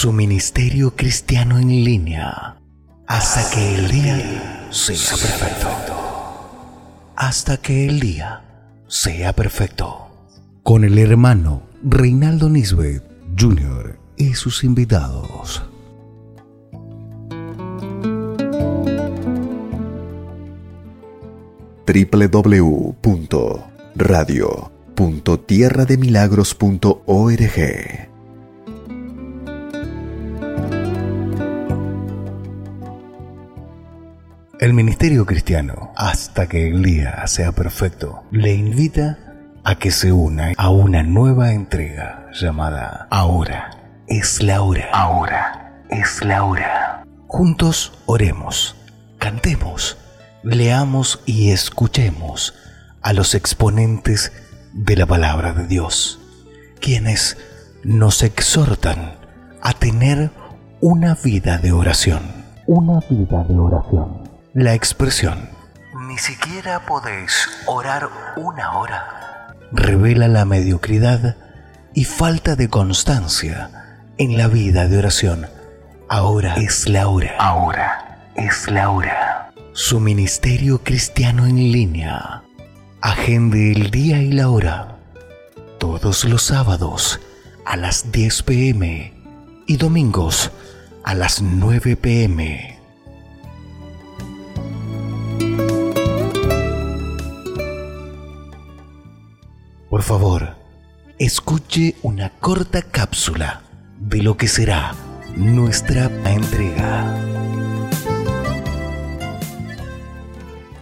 su ministerio cristiano en línea, hasta que el día sea perfecto. Hasta que el día sea perfecto. Con el hermano Reinaldo Nisbet Jr. y sus invitados. www.radio.tierrademilagros.org. El ministerio cristiano, hasta que el día sea perfecto, le invita a que se una a una nueva entrega llamada Ahora es la hora. Ahora es la hora. Juntos oremos, cantemos, leamos y escuchemos a los exponentes de la palabra de Dios, quienes nos exhortan a tener una vida de oración. Una vida de oración. La expresión "ni siquiera podéis orar una hora" revela la mediocridad y falta de constancia en la vida de oración. Ahora es la hora. Ahora es la hora. Su ministerio cristiano en línea. Agende el día y la hora. Todos los sábados a las 10 p.m. y domingos a las 9 p.m. Por favor, escuche una corta cápsula de lo que será nuestra entrega.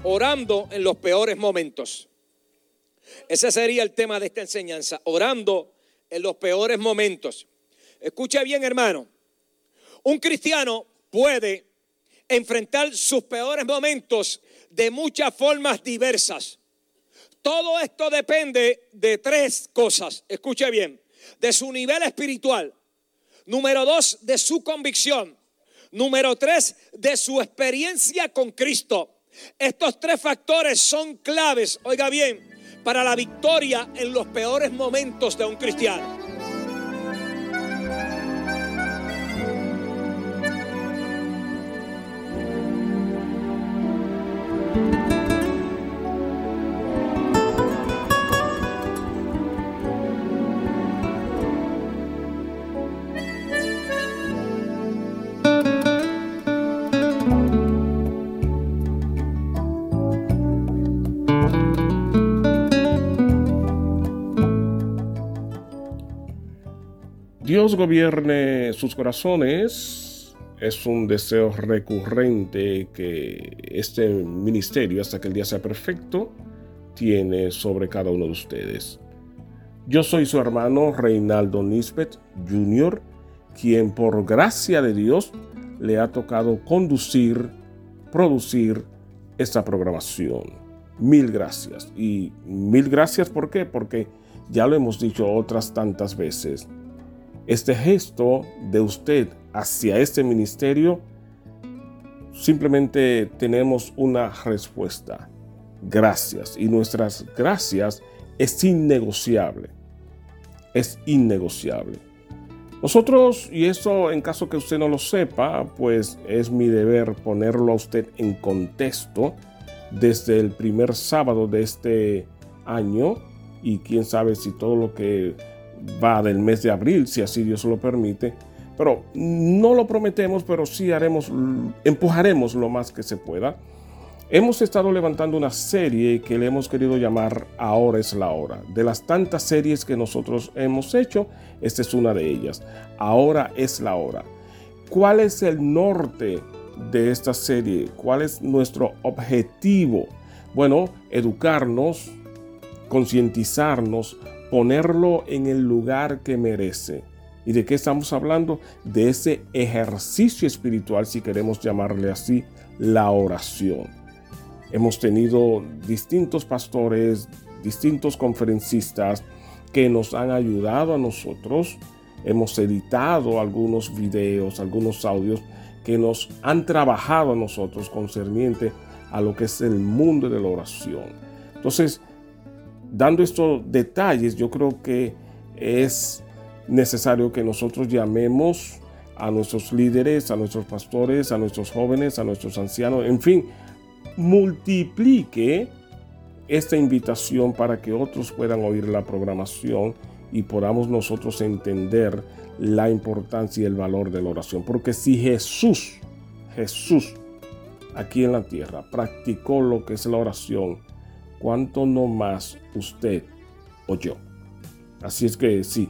Orando en los peores momentos. Ese sería el tema de esta enseñanza, orando en los peores momentos. Escuche bien, hermano. Un cristiano puede enfrentar sus peores momentos de muchas formas diversas. Todo esto depende de tres cosas, escuche bien: de su nivel espiritual, número 2, de su convicción, número 3, de su experiencia con Cristo. Estos tres factores son claves, oiga bien, para la victoria en los peores momentos de un cristiano. Dios gobierne sus corazones es un deseo recurrente que este ministerio, hasta que el día sea perfecto, tiene sobre cada uno de ustedes. Yo soy su hermano Reinaldo Nisbet Jr., quien por gracia de Dios le ha tocado producir esta programación. Mil gracias. Y mil gracias, ¿por qué? Porque ya lo hemos dicho otras tantas veces. Este gesto de usted hacia este ministerio, simplemente tenemos una respuesta. Gracias. Y nuestras gracias es innegociable. Es innegociable. Nosotros, y eso en caso que usted no lo sepa, pues es mi deber ponerlo a usted en contexto desde el primer sábado de este año, y quién sabe si todo lo que va del mes de abril, si así Dios lo permite, pero no lo prometemos, pero sí empujaremos lo más que se pueda. Hemos estado levantando una serie que le hemos querido llamar Ahora es la hora. De las tantas series que nosotros hemos hecho, esta es una de ellas. Ahora es la hora. ¿Cuál es el norte de esta serie? ¿Cuál es nuestro objetivo? Bueno, educarnos, concientizarnos, ponerlo en el lugar que merece. ¿Y de qué estamos hablando? De ese ejercicio espiritual, si queremos llamarle así, la oración. Hemos tenido distintos pastores, distintos conferencistas que nos han ayudado a nosotros. Hemos editado algunos videos, algunos audios que nos han trabajado a nosotros concerniente a lo que es el mundo de la oración. Entonces, dando estos detalles, yo creo que es necesario que nosotros llamemos a nuestros líderes, a nuestros pastores, a nuestros jóvenes, a nuestros ancianos, en fin, multiplique esta invitación para que otros puedan oír la programación y podamos nosotros entender la importancia y el valor de la oración. Porque si Jesús, aquí en la tierra, practicó lo que es la oración, ¿cuánto no más usted o yo? Así es que sí,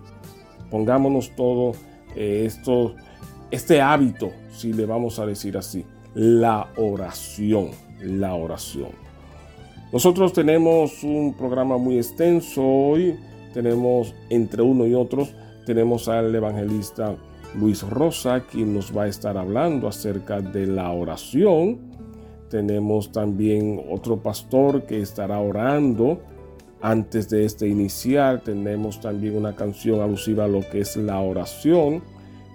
pongámonos todo este hábito, si le vamos a decir así, la oración. Nosotros tenemos un programa muy extenso hoy. Tenemos entre uno y otros, tenemos al evangelista Luis Rosa, quien nos va a estar hablando acerca de la oración. Tenemos también otro pastor que estará orando antes de este iniciar. Tenemos también una canción alusiva a lo que es la oración.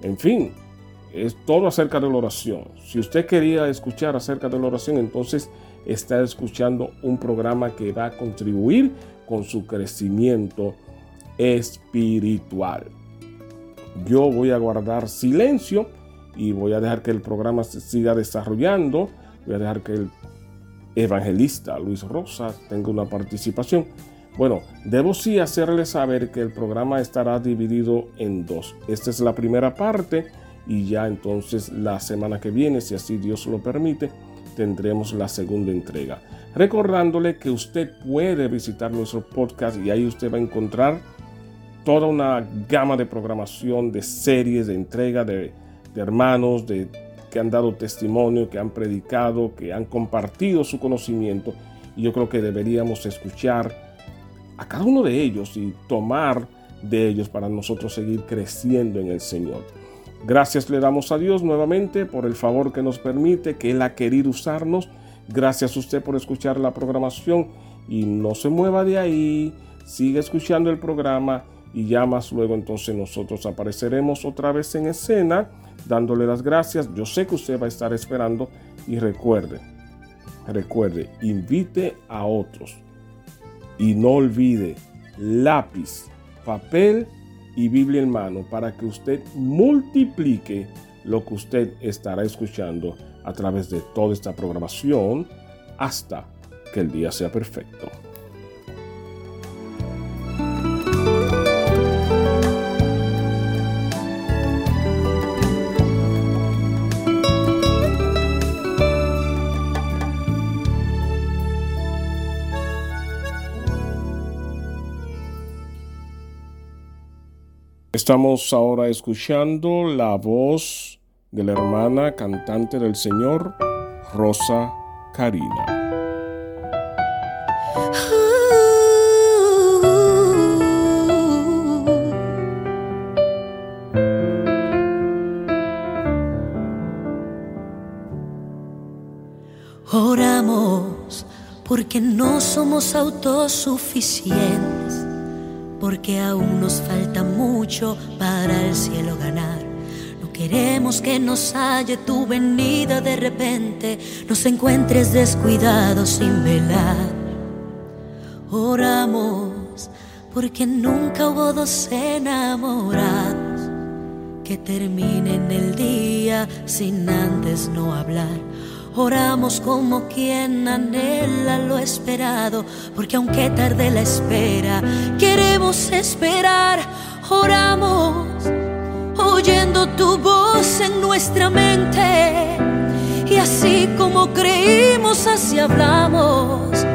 En fin, es todo acerca de la oración. Si usted quería escuchar acerca de la oración, entonces está escuchando un programa que va a contribuir con su crecimiento espiritual. Yo voy a guardar silencio y voy a dejar que el programa se siga desarrollando. Voy a dejar que el evangelista Luis Rosa tenga una participación. Bueno, debo sí hacerles saber que el programa estará dividido en dos. Esta es la primera parte y ya entonces la semana que viene, si así Dios lo permite, tendremos la segunda entrega. Recordándole que usted puede visitar nuestro podcast y ahí usted va a encontrar toda una gama de programación, de series, de entrega, de hermanos, que han dado testimonio, que han predicado, que han compartido su conocimiento. Y yo creo que deberíamos escuchar a cada uno de ellos y tomar de ellos para nosotros seguir creciendo en el Señor. Gracias le damos a Dios nuevamente por el favor que nos permite, que Él ha querido usarnos. Gracias a usted por escuchar la programación y no se mueva de ahí. Sigue escuchando el programa y ya más luego entonces nosotros apareceremos otra vez en escena dándole las gracias. Yo sé que usted va a estar esperando y recuerde, invite a otros y no olvide lápiz, papel y Biblia en mano para que usted multiplique lo que usted estará escuchando a través de toda esta programación hasta que el día sea perfecto. Estamos ahora escuchando la voz de la hermana cantante del Señor, Rosa Carina. Oramos porque no somos autosuficientes, porque aún nos falta mucho para el cielo ganar. No queremos que nos halle tu venida de repente, nos encuentres descuidados sin velar. Oramos porque nunca hubo dos enamorados que terminen el día sin antes no hablar. Oramos como quien anhela lo esperado, porque aunque tarde la espera, queremos esperar. Oramos oyendo tu voz en nuestra mente, y así como creímos, así hablamos.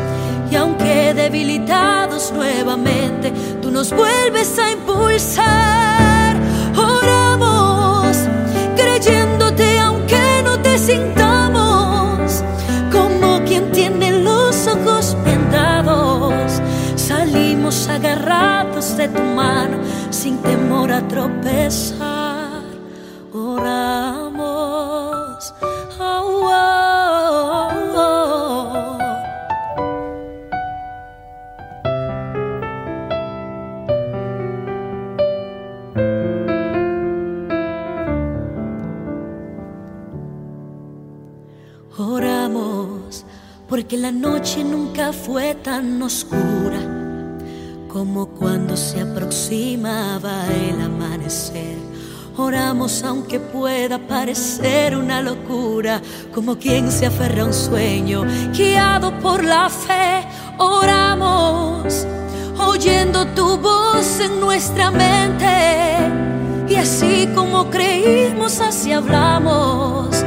Y aunque debilitados nuevamente, tú nos vuelves a impulsar. Oramos creyéndote aunque no te sintamos, vendados, salimos agarrados de tu mano sin temor a tropezar. Oramos, oh, oh, oh. Oramos porque la noche nunca fue tan oscura como cuando se aproximaba el amanecer. Oramos aunque pueda parecer una locura, como quien se aferra a un sueño, guiado por la fe. Oramos oyendo tu voz en nuestra mente, y así como creímos así hablamos.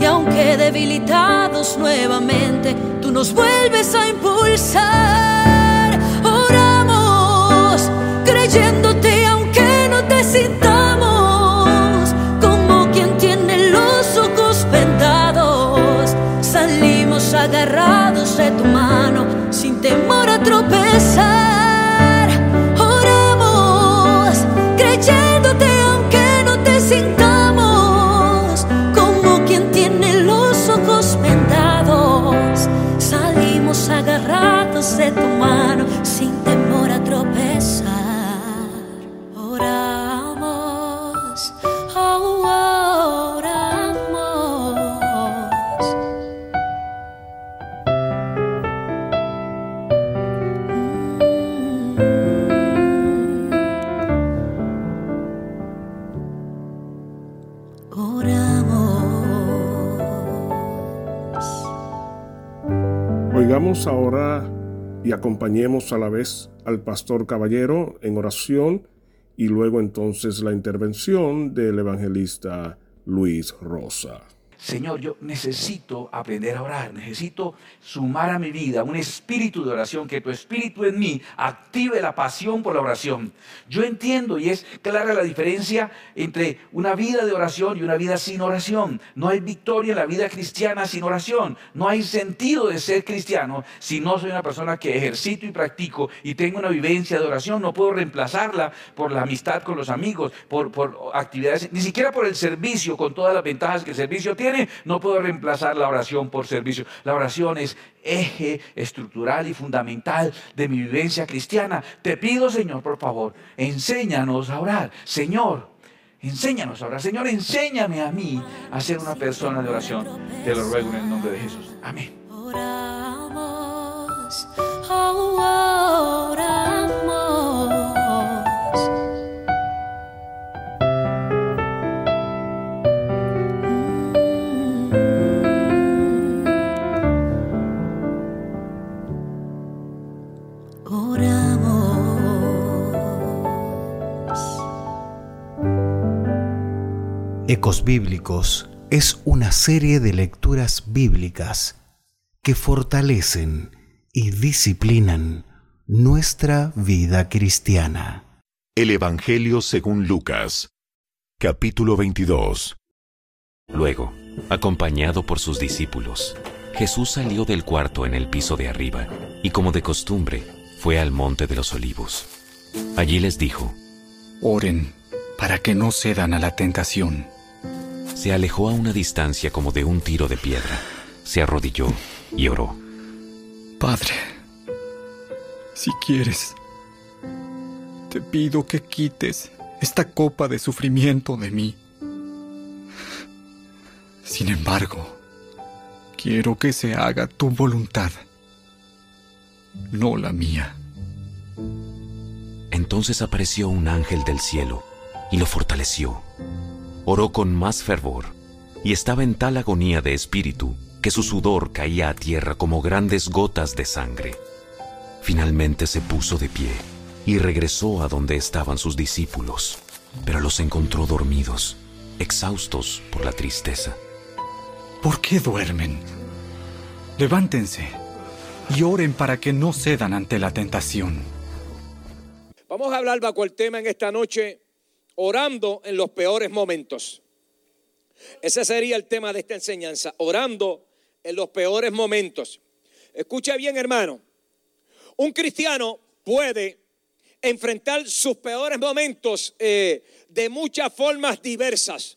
Y aunque debilitados nuevamente, tú nos vuelves a impulsar. Oramos creyéndote aunque no te sintamos, como quien tiene los ojos vendados. Salimos agarrados de tu mano, sin temor a tropezar. Oramos creyéndote aunque no te sintamos, agarrados de tu mano, sin temor a tropezar. Oramos, oh, oramos. Oigamos ahora y acompañemos a la vez al Pastor Caballero en oración y luego entonces la intervención del evangelista Luis Rosa. Señor, yo necesito aprender a orar, necesito sumar a mi vida un espíritu de oración, que tu espíritu en mí active la pasión por la oración. Yo entiendo y es clara la diferencia entre una vida de oración y una vida sin oración. No hay victoria en la vida cristiana sin oración. No hay sentido de ser cristiano si no soy una persona que ejercito y practico y tengo una vivencia de oración. No puedo reemplazarla por la amistad con los amigos, por actividades, ni siquiera por el servicio, con todas las ventajas que el servicio tiene. No puedo reemplazar la oración por servicio. La oración es eje estructural y fundamental de mi vivencia cristiana. Te pido, Señor, por favor, enséñanos a orar. Señor, enséñanos a orar. Señor, enséñame a mí a ser una persona de oración. Te lo ruego en el nombre de Jesús. Amén. Oramos, oh, oramos. Ecos Bíblicos es una serie de lecturas bíblicas que fortalecen y disciplinan nuestra vida cristiana. El Evangelio según Lucas, capítulo 22. Luego, acompañado por sus discípulos, Jesús salió del cuarto en el piso de arriba y, como de costumbre, fue al monte de los olivos. Allí les dijo: Oren para que no cedan a la tentación. Se alejó a una distancia como de un tiro de piedra, se arrodilló y oró: Padre, si quieres, te pido que quites esta copa de sufrimiento de mí. Sin embargo, quiero que se haga tu voluntad, no la mía. Entonces apareció un ángel del cielo y lo fortaleció. Oró con más fervor, y estaba en tal agonía de espíritu que su sudor caía a tierra como grandes gotas de sangre. Finalmente se puso de pie y regresó a donde estaban sus discípulos, pero los encontró dormidos, exhaustos por la tristeza. ¿Por qué duermen? Levántense y oren para que no cedan ante la tentación. Vamos a hablar bajo el tema en esta noche: orando en los peores momentos. Ese sería el tema de esta enseñanza: orando en los peores momentos. Escucha bien, hermano. Un cristiano puede enfrentar sus peores momentos de muchas formas diversas.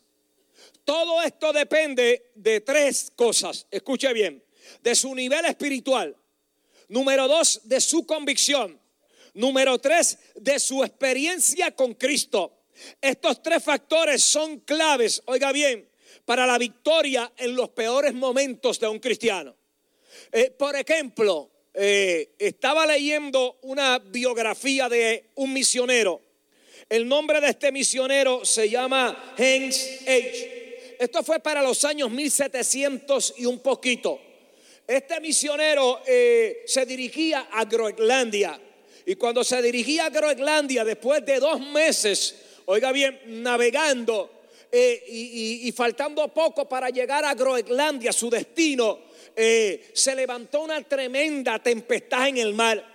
Todo esto depende de tres cosas. Escucha bien: de su nivel espiritual. Número dos, de su convicción. Número tres, de su experiencia con Cristo. Estos tres factores son claves, oiga bien, para la victoria en los peores momentos de un cristiano. Por ejemplo, estaba leyendo una biografía de un misionero El nombre de este misionero se llama Hans H. Esto fue para los años 1700 y un poquito. Este misionero se dirigía a Groenlandia. Y cuando se dirigía a Groenlandia, después de 2 meses, oiga bien, navegando y faltando poco para llegar a Groenlandia, su destino, se levantó una tremenda tempestad en el mar.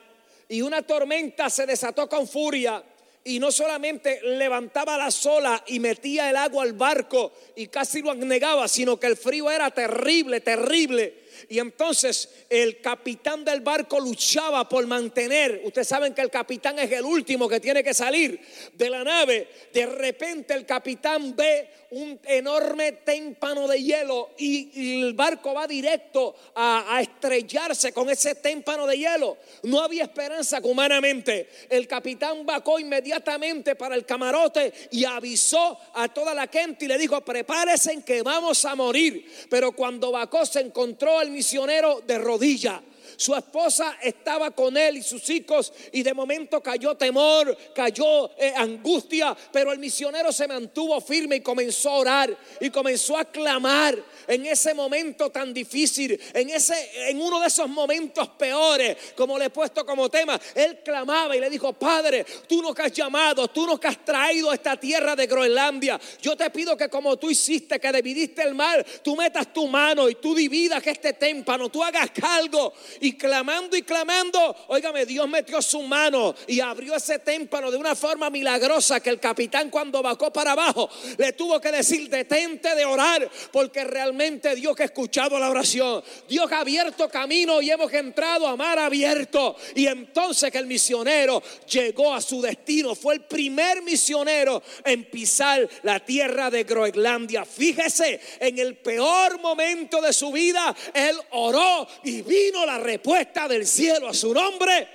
Y una tormenta se desató con furia. Y no solamente levantaba las olas y metía el agua al barco y casi lo anegaba, sino que el frío era terrible, terrible. Y entonces el capitán del barco luchaba por mantener. Ustedes saben que el capitán es el último que tiene que salir de la nave. De repente el capitán ve un enorme témpano de hielo y el barco va directo a estrellarse con ese témpano de hielo. No había esperanza humanamente. El capitán bajó inmediatamente para el camarote y avisó a toda la gente y le dijo: prepárense en que vamos a morir. Pero cuando bajó se encontró el misionero de rodillas. Su esposa estaba con él y sus hijos, y de momento cayó temor, cayó angustia, pero el misionero se mantuvo firme y comenzó a orar y comenzó a clamar en ese momento tan difícil, en uno de esos momentos peores, como le he puesto como tema. Él clamaba y le dijo: Padre, tú nos has llamado, tú nos has traído a esta tierra de Groenlandia. Yo te pido que, como tú hiciste, que dividiste el mar, tú metas tu mano y tú dividas este témpano, tú hagas algo. Y clamando y clamando, óigame, Dios metió su mano y abrió ese témpano de una forma milagrosa, que el capitán, cuando bajó para abajo, le tuvo que decir: detente de orar, porque realmente Dios que ha escuchado la oración, Dios ha abierto camino y hemos entrado a mar abierto. Y entonces que el misionero llegó a su destino. Fue el primer misionero en pisar la tierra de Groenlandia. Fíjese, en el peor momento de su vida, él oró y vino la respuesta del cielo a su nombre.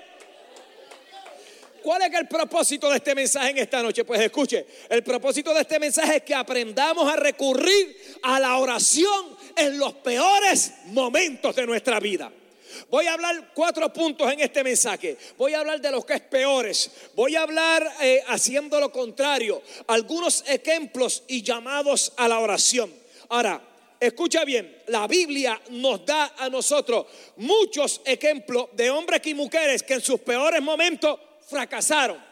¿Cuál es el propósito de este mensaje en esta noche? Pues escuche, el propósito de este mensaje es que aprendamos a recurrir a la oración en los peores momentos de nuestra vida. Voy a hablar 4 puntos en este mensaje. Voy a hablar de los que es peores. Voy a hablar haciendo lo contrario, algunos ejemplos y llamados a la oración. Ahora, escucha bien, la Biblia nos da a nosotros muchos ejemplos de hombres y mujeres que en sus peores momentos fracasaron.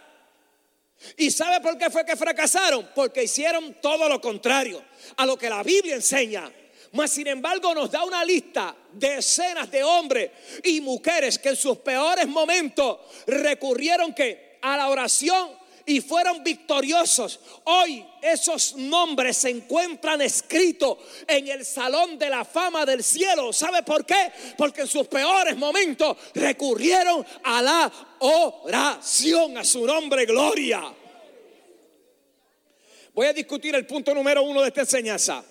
¿Y sabe por qué fue que fracasaron? Porque hicieron todo lo contrario a lo que la Biblia enseña. Mas sin embargo nos da una lista de decenas de hombres y mujeres que en sus peores momentos recurrieron a la oración y fueron victoriosos. Hoy esos nombres se encuentran escritos en el salón de la fama del cielo. ¿Sabe por qué? Porque en sus peores momentos recurrieron a la oración. A su nombre, gloria. Voy a discutir el punto número 1 de esta enseñanza,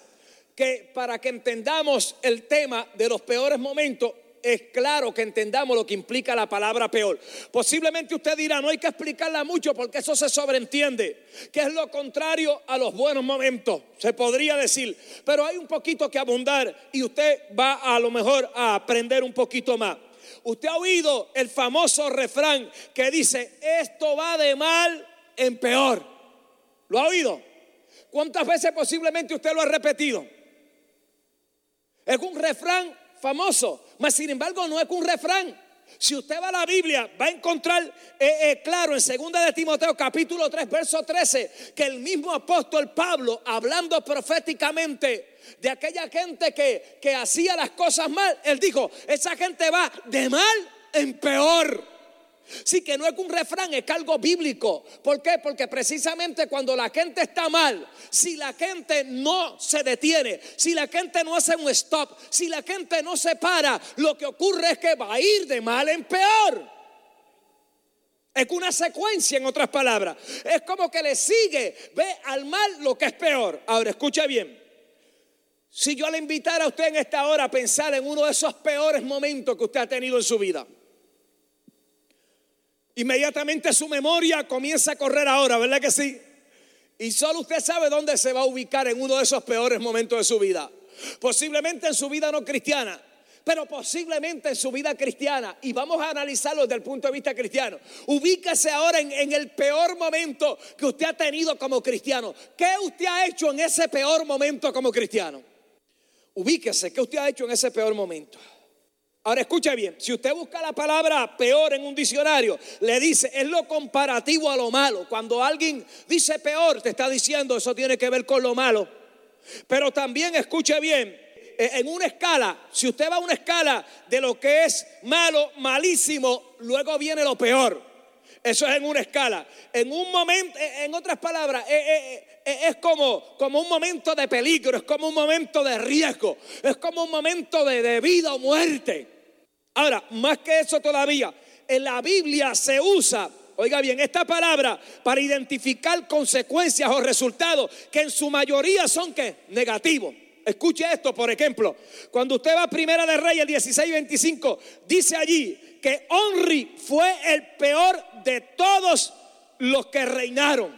que para que entendamos el tema de los peores momentos, es claro que entendamos lo que implica la palabra peor. Posiblemente usted dirá: no hay que explicarla mucho porque eso se sobreentiende, que es lo contrario a los buenos momentos, se podría decir. Pero hay un poquito que abundar y usted va a lo mejor a aprender un poquito más. Usted ha oído el famoso refrán que dice: esto va de mal en peor. ¿Lo ha oído? ¿Cuántas veces posiblemente usted lo ha repetido? Es un refrán famoso, mas sin embargo no es un refrán. Si usted va a la Biblia, va a encontrar claro en 2 de Timoteo capítulo 3 verso 13 que el mismo apóstol Pablo, hablando proféticamente de aquella gente que hacía las cosas mal, él dijo: esa gente va de mal en peor. Así que no es un refrán, es algo bíblico. ¿Por qué? Porque precisamente cuando la gente está mal, si la gente no se detiene, si la gente no hace un stop, si la gente no se para, lo que ocurre es que va a ir de mal en peor. Es una secuencia, en otras palabras. Es como que le sigue, ve al mal lo que es peor. Ahora escuche bien. Si yo le invitara a usted en esta hora a pensar en uno de esos peores momentos que usted ha tenido en su vida, inmediatamente su memoria comienza a correr ahora, ¿verdad que sí? Y solo usted sabe dónde se va a ubicar en uno de esos peores momentos de su vida. Posiblemente en su vida no cristiana. pero posiblemente en su vida cristiana, y vamos a analizarlo desde el punto de vista cristiano. Ubíquese ahora en el peor momento que usted ha tenido como cristiano. ¿Qué usted ha hecho en ese peor momento como cristiano? Ubíquese, ¿qué usted ha hecho en ese peor momento? Ahora escuche bien, si usted busca la palabra peor en un diccionario, le dice, es lo comparativo a lo malo. Cuando alguien dice peor, te está diciendo eso tiene que ver con lo malo. Pero también escuche bien, en una escala, si usted va a una escala de lo que es malo, malísimo, luego viene lo peor. Eso es en una escala. En un momento, en otras palabras, es como un momento de peligro, es como un momento de riesgo, es como un momento de vida o muerte. Ahora, más que eso todavía, en la Biblia se usa, oiga bien, esta palabra para identificar consecuencias o resultados que en su mayoría son ¿qué? Negativos. Escuche esto, por ejemplo, cuando usted va a Primera de Reyes 16:25, dice allí que Onri fue el peor de todos los que reinaron.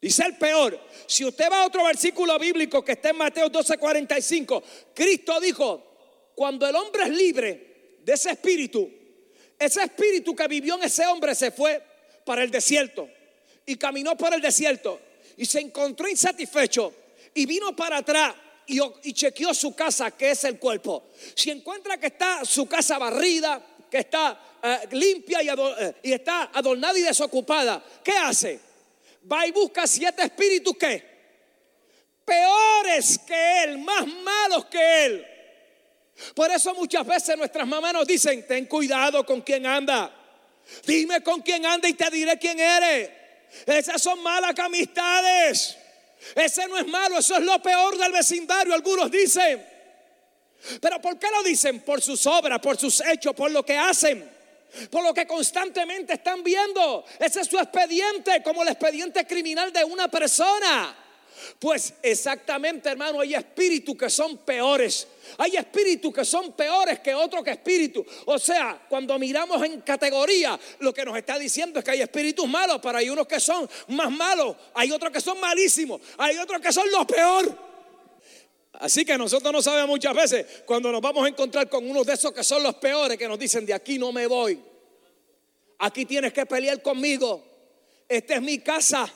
Dice el peor. Si usted va a otro versículo bíblico que está en Mateo 12:45, Cristo dijo, cuando el hombre es libre de ese espíritu que vivió en ese hombre se fue para el desierto y caminó por el desierto y se encontró insatisfecho y vino para atrás y chequeó su casa, que es el cuerpo. Si encuentra que está su casa barrida, que está limpia y está adornada y desocupada, ¿qué hace? Va y busca 7 espíritus ¿qué? Peores que él, más malos que él. Por eso muchas veces nuestras mamás nos dicen, ten cuidado con quién anda. Dime con quién anda y te diré quién eres. Esas son malas amistades. Ese no es malo, eso es lo peor del vecindario, algunos dicen. Pero ¿por qué lo dicen? Por sus obras, por sus hechos, por lo que hacen, por lo que constantemente están viendo. Ese es su expediente, como el expediente criminal de una persona. Pues exactamente, hermano, hay espíritus que son peores. Hay espíritus que son peores que otros espíritus. O sea, cuando miramos en categoría, lo que nos está diciendo es que hay espíritus malos, pero hay unos que son más malos, hay otros que son malísimos, hay otros que son los peores. Así que nosotros no sabemos muchas veces cuando nos vamos a encontrar con unos de esos que son los peores, que nos dicen, de aquí no me voy, aquí tienes que pelear conmigo, esta es mi casa,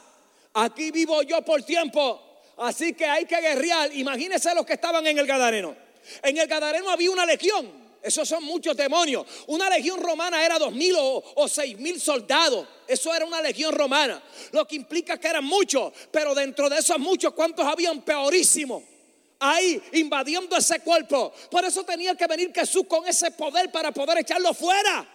aquí vivo yo por tiempo, así que hay que guerrear. Imagínense los que estaban en el Gadareno. En el Gadareno había una legión. Esos son muchos demonios. Una legión romana era 2,000 o 6,000 soldados. Eso era una legión romana, lo que implica que eran muchos. Pero dentro de esos muchos, ¿cuántos habían peorísimos ahí invadiendo ese cuerpo? Por eso tenía que venir Jesús con ese poder para poder echarlo fuera.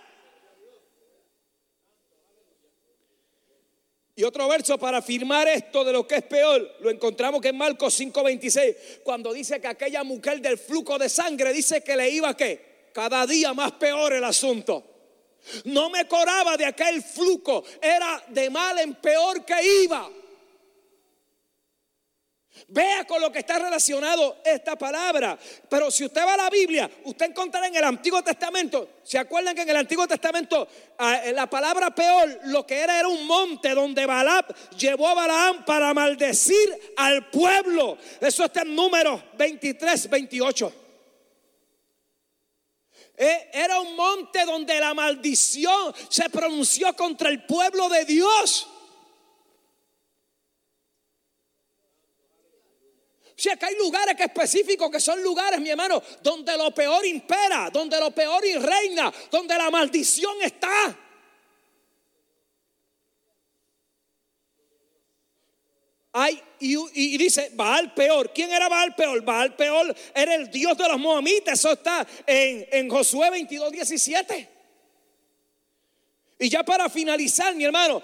Y otro verso para afirmar esto de lo que es peor, lo encontramos que en Marcos 5:26, cuando dice que aquella mujer del flujo de sangre, dice que le iba ¿qué? Cada día más peor el asunto. No mejoraba de aquel flujo, era de mal en peor que iba. Vea con lo que está relacionado esta palabra. Pero si usted va a la Biblia, usted encontrará en el Antiguo Testamento. ¿Se acuerdan que en el Antiguo Testamento la palabra peor lo que era un monte donde Balaam llevó a Balaam para maldecir al pueblo? Eso está en Números 23-28. Era un monte donde la maldición se pronunció contra el pueblo de Dios. Si es que hay lugares que específicos que son lugares, mi hermano, donde lo peor impera, donde lo peor reina, donde la maldición está. Y dice Baal peor. ¿Quién era Baal peor? Baal peor era el dios de los moabitas. Eso está en Josué 22:17. Y ya para finalizar, mi hermano,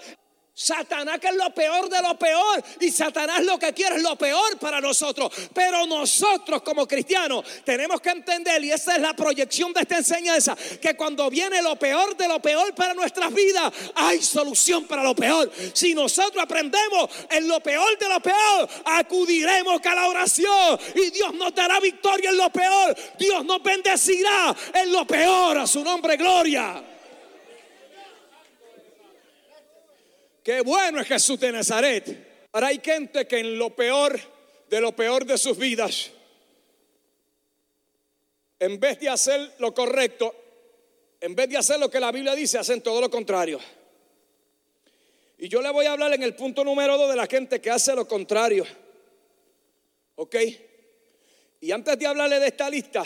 Satanás, que es lo peor de lo peor, y Satanás lo que quiere es lo peor para nosotros. Pero nosotros como cristianos tenemos que entender, y esa es la proyección de esta enseñanza, que cuando viene lo peor de lo peor para nuestras vidas, hay solución para lo peor. Si nosotros aprendemos en lo peor de lo peor, acudiremos a la oración y Dios nos dará victoria en lo peor. Dios nos bendecirá en lo peor. A su nombre, gloria. Qué bueno es Jesús de Nazaret. Ahora hay gente que en lo peor de sus vidas en vez de hacer lo correcto, en vez de hacer lo que la Biblia dice, hacen todo lo contrario. Y yo le voy a hablar en el punto número 2 de la gente que hace lo contrario. Ok. Y antes de hablarle de esta lista,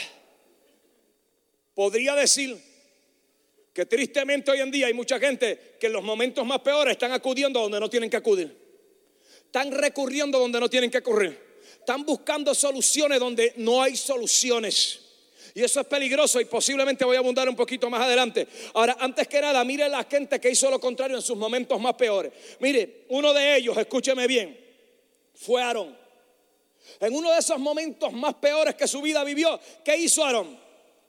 podría decir que tristemente hoy en día hay mucha gente que en los momentos más peores están acudiendo a donde no tienen que acudir, están recurriendo donde no tienen que ocurrir, están buscando soluciones donde no hay soluciones. Y eso es peligroso, y posiblemente voy a abundar un poquito más adelante. Ahora, antes que nada, mire la gente que hizo lo contrario en sus momentos más peores. Mire, uno de ellos, escúcheme bien, fue Aarón. En uno de esos momentos más peores que su vida vivió, ¿qué hizo Aarón?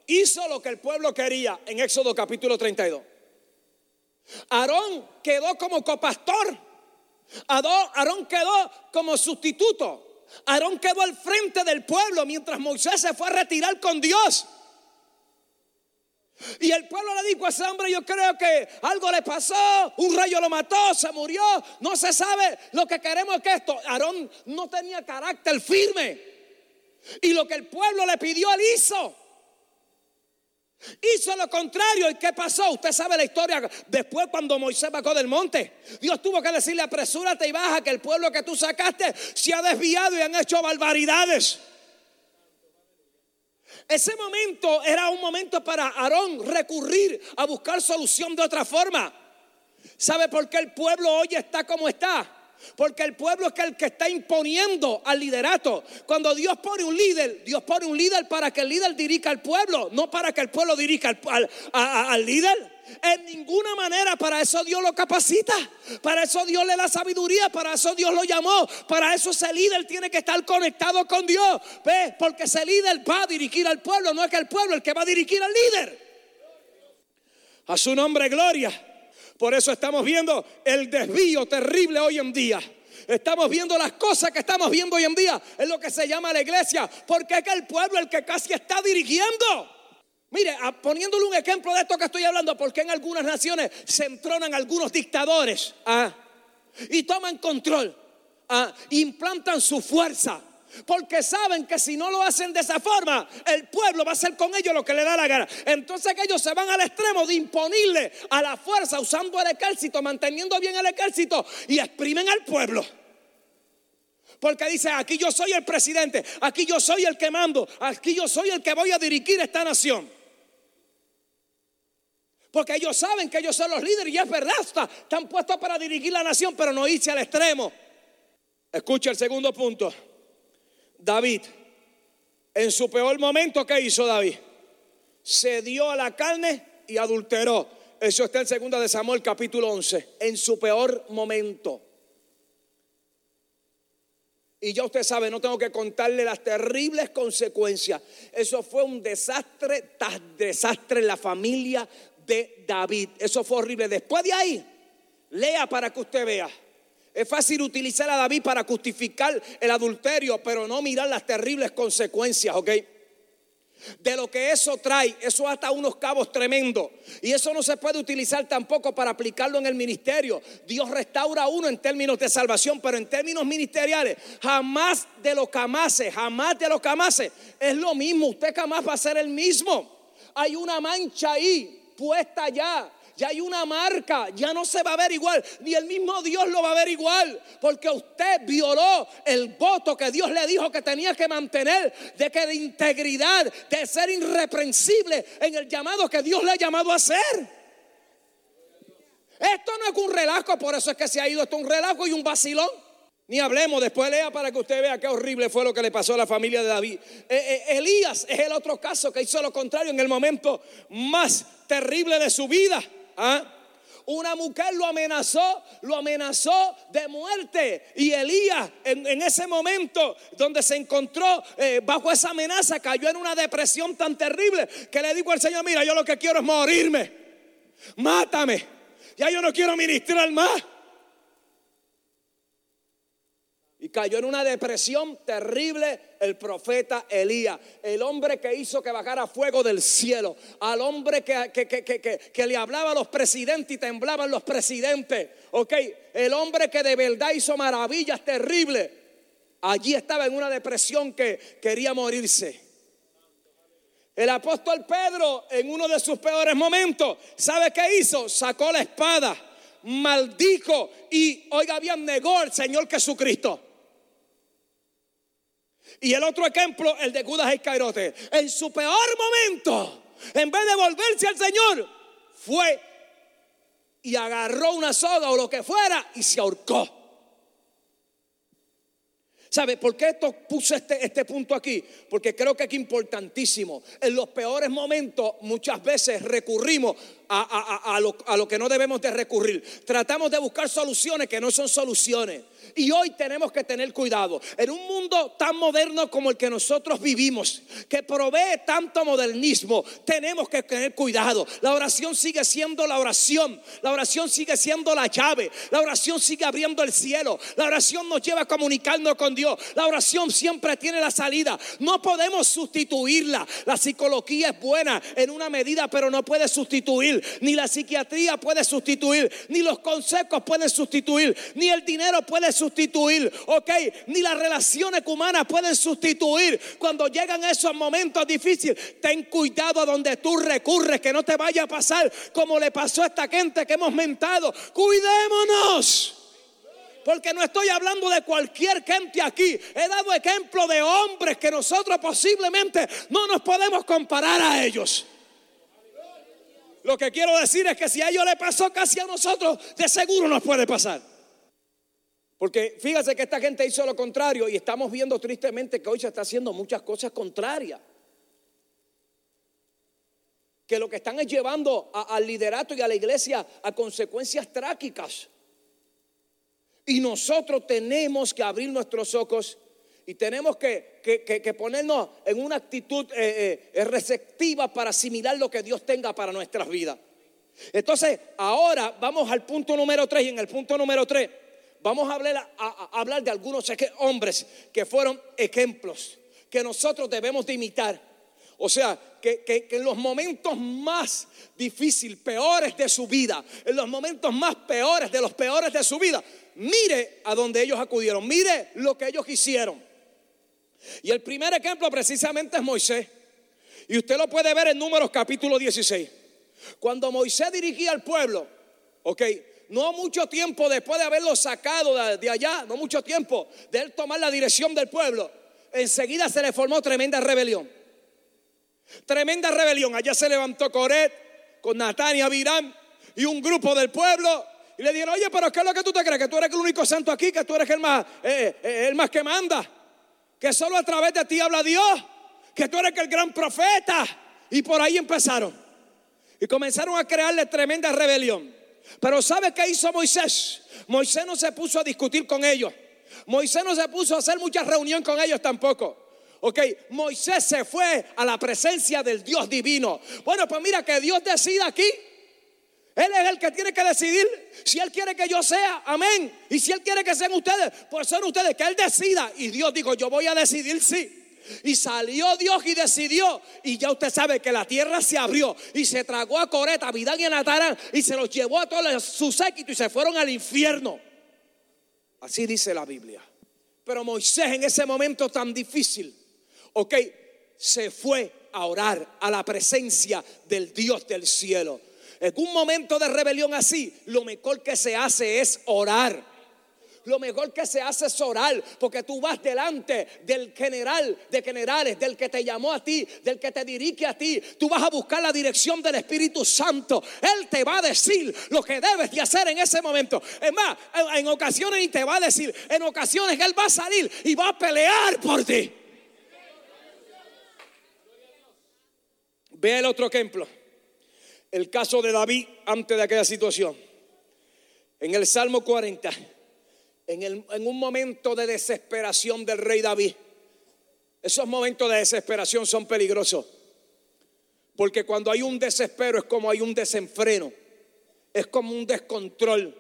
Hizo lo que el pueblo quería en Éxodo capítulo 32. Aarón quedó como copastor. Aarón quedó como sustituto. Aarón quedó al frente del pueblo mientras Moisés se fue a retirar con Dios. Y el pueblo le dijo a ese hombre: yo creo que algo le pasó, un rayo lo mató, se murió, no se sabe. Lo que queremos es que esto. Aarón no tenía carácter firme, y lo que el pueblo le pidió él hizo. Hizo lo contrario. ¿Y qué pasó? Usted sabe la historia. Después, cuando Moisés bajó del monte, Dios tuvo que decirle: apresúrate y baja, que el pueblo que tú sacaste se ha desviado y han hecho barbaridades. Ese momento era un momento para Aarón recurrir a buscar solución de otra forma. ¿Sabe por qué el pueblo hoy está como está? Porque el pueblo es el que está imponiendo al liderato. Cuando Dios pone un líder, Dios pone un líder para que el líder dirija al pueblo, no para que el pueblo dirija al líder. En ninguna manera. Para eso Dios lo capacita, para eso Dios le da sabiduría, para eso Dios lo llamó, para eso ese líder tiene que estar conectado con Dios. ¿Ves? Porque ese líder va a dirigir al pueblo, no es que el pueblo es el que va a dirigir al líder. A su nombre, gloria. Por eso estamos viendo el desvío terrible hoy en día. Estamos viendo las cosas que estamos viendo hoy en día. Es lo que se llama la iglesia. Porque es que el pueblo es el que casi está dirigiendo. Mire, poniéndole un ejemplo de esto que estoy hablando. Porque en algunas naciones se entronan algunos dictadores y toman control, implantan su fuerza, porque saben que si no lo hacen de esa forma, el pueblo va a hacer con ellos lo que le da la gana. Entonces ellos se van al extremo de imponerle a la fuerza, usando el ejército, manteniendo bien el ejército, y exprimen al pueblo. Porque dice: aquí yo soy el presidente, aquí yo soy el que mando, aquí yo soy el que voy a dirigir esta nación. Porque ellos saben que ellos son los líderes, y es verdad, están puestos para dirigir la nación, pero no irse al extremo. Escucha el segundo punto. David, en su peor momento, ¿qué hizo David? Se dio a la carne y adulteró. Eso está en 2 de Samuel capítulo 11, en su peor momento. Y ya usted sabe, no tengo que contarle las terribles consecuencias. Eso fue un desastre, tan desastre en la familia de David. Eso fue horrible. Después de ahí, lea para que usted vea. Es fácil utilizar a David para justificar el adulterio, pero no mirar las terribles consecuencias, ¿ok? De lo que eso trae. Eso ata unos cabos tremendos, y eso no se puede utilizar tampoco para aplicarlo en el ministerio. Dios restaura a uno en términos de salvación, pero en términos ministeriales, jamás de los camases. Es lo mismo, usted jamás va a ser el mismo. Hay una mancha ahí, puesta allá. Ya hay una marca, ya no se va a ver igual, ni el mismo Dios lo va a ver igual, porque usted violó el voto que Dios le dijo que tenía que mantener, de que de integridad, de ser irreprensible en el llamado que Dios le ha llamado a hacer. Esto no es un relajo, por eso es que se ha ido. Esto es un relajo y un vacilón. Ni hablemos, después lea para que usted vea qué horrible fue lo que le pasó a la familia de David. Elías es el otro caso que hizo lo contrario en el momento más terrible de su vida. Una mujer lo amenazó de muerte, y Elías en ese momento donde se encontró bajo esa amenaza, cayó en una depresión tan terrible que le dijo al Señor: mira, yo lo que quiero es morirme, mátame, ya yo no quiero ministrar más. Y cayó en una depresión terrible el profeta Elías, el hombre que hizo que bajara fuego del cielo, al hombre que le hablaba a los presidentes y temblaban los presidentes, ok, el hombre que de verdad hizo maravillas terribles. Allí estaba en una depresión que quería morirse. El apóstol Pedro, en uno de sus peores momentos, ¿sabe qué hizo? Sacó la espada, maldijo y, oiga bien, negó al Señor Jesucristo. Y el otro ejemplo, el de Judas Iscariote. En su peor momento, en vez de volverse al Señor, fue y agarró una soga o lo que fuera y se ahorcó. ¿Sabe por qué esto puse este punto aquí? Porque creo que es importantísimo. En los peores momentos muchas veces recurrimos a lo que no debemos de recurrir. Tratamos de buscar soluciones que no son soluciones. Y hoy tenemos que tener cuidado. En un mundo tan moderno como el que nosotros vivimos, que provee tanto modernismo, tenemos que tener cuidado. La oración sigue siendo la oración. La oración sigue siendo la llave. La oración sigue abriendo el cielo. La oración nos lleva a comunicarnos con Dios. La oración siempre tiene la salida. No podemos sustituirla. La psicología es buena en una medida, pero no puede sustituir. Ni la psiquiatría puede sustituir. Ni los consejos pueden sustituir. Ni el dinero puede sustituir. Ok, ni las relaciones humanas pueden sustituir. Cuando llegan esos momentos difíciles, ten cuidado a donde tú recurres, que no te vaya a pasar como le pasó a esta gente que hemos mentado. Cuidémonos. Porque no estoy hablando de cualquier gente aquí. He dado ejemplo de hombres que nosotros posiblemente no nos podemos comparar a ellos. Lo que quiero decir es que si a ellos le pasó casi a nosotros, de seguro nos puede pasar. Porque fíjense que esta gente hizo lo contrario y estamos viendo tristemente que hoy se está haciendo muchas cosas contrarias. Que lo que están es llevando al liderato y a la iglesia a consecuencias trágicas. Y nosotros tenemos que abrir nuestros ojos y tenemos que ponernos en una actitud receptiva para asimilar lo que Dios tenga para nuestras vidas. Entonces, ahora vamos al punto número 3. Y en el punto número 3 vamos a hablar de algunos hombres que fueron ejemplos que nosotros debemos de imitar. O sea, que en los momentos más difíciles, peores de su vida, en los momentos más peores de los peores de su vida, mire a donde ellos acudieron, mire lo que ellos hicieron. Y el primer ejemplo precisamente es Moisés. Y usted lo puede ver en Números capítulo 16. Cuando Moisés dirigía al pueblo, ok, no mucho tiempo después de haberlo sacado de allá, no mucho tiempo de él tomar la dirección del pueblo, enseguida se le formó tremenda rebelión. Tremenda rebelión. Allá se levantó Coret con Natán y Abiram y un grupo del pueblo y le dijeron: oye, pero ¿qué es lo que tú te crees? Que tú eres el único santo aquí, que tú eres el más que manda, que solo a través de ti habla Dios, que tú eres el gran profeta. Y por ahí empezaron y comenzaron a crearle tremenda rebelión. Pero ¿sabe qué hizo Moisés? Moisés no se puso a discutir con ellos. Moisés no se puso a hacer muchas reuniones con ellos tampoco. Ok, Moisés se fue a la presencia del Dios divino. Bueno, pues mira, que Dios decida aquí. Él es el que tiene que decidir. Si Él quiere que yo sea, amén. Y si Él quiere que sean ustedes, pues son ustedes, que Él decida. Y Dios dijo: yo voy a decidir sí. Y salió Dios y decidió. Y ya usted sabe que la tierra se abrió y se tragó a Coret, a Abidán y a Natarán, y se los llevó a todos su séquito y se fueron al infierno. Así dice la Biblia. Pero Moisés, en ese momento tan difícil, ok, se fue a orar a la presencia del Dios del cielo. En un momento de rebelión así, lo mejor que se hace es orar. Lo mejor que se hace es orar, porque tú vas delante del general de generales, del que te llamó a ti, del que te dirige a ti. Tú vas a buscar la dirección del Espíritu Santo. Él te va a decir lo que debes de hacer en ese momento. Es más, en ocasiones ni te va a decir, en ocasiones Él va a salir y va a pelear por ti. Ve el otro ejemplo, el caso de David antes de aquella situación. En el Salmo 40, en un momento de desesperación del rey David. Esos momentos de desesperación son peligrosos, porque cuando hay un desespero es como hay un desenfreno, es como un descontrol.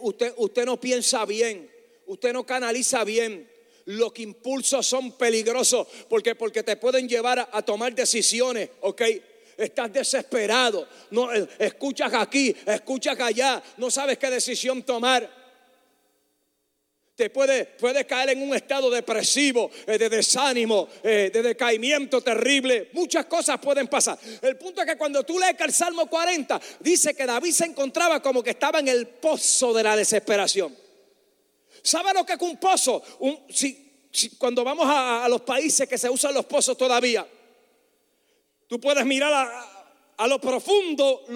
Usted no piensa bien, usted no canaliza bien. Los impulsos son peligrosos porque te pueden llevar a tomar decisiones, ¿ok? Estás desesperado, no, escuchas aquí, escuchas allá, no sabes qué decisión tomar. te puede caer en un estado depresivo, de desánimo, de decaimiento terrible. Muchas cosas pueden pasar. El punto es que cuando tú lees el Salmo 40, dice que David se encontraba como que estaba en el pozo de la desesperación. ¿Sabe lo que es un pozo? Cuando vamos a los países que se usan los pozos todavía, tú puedes mirar a lo profundo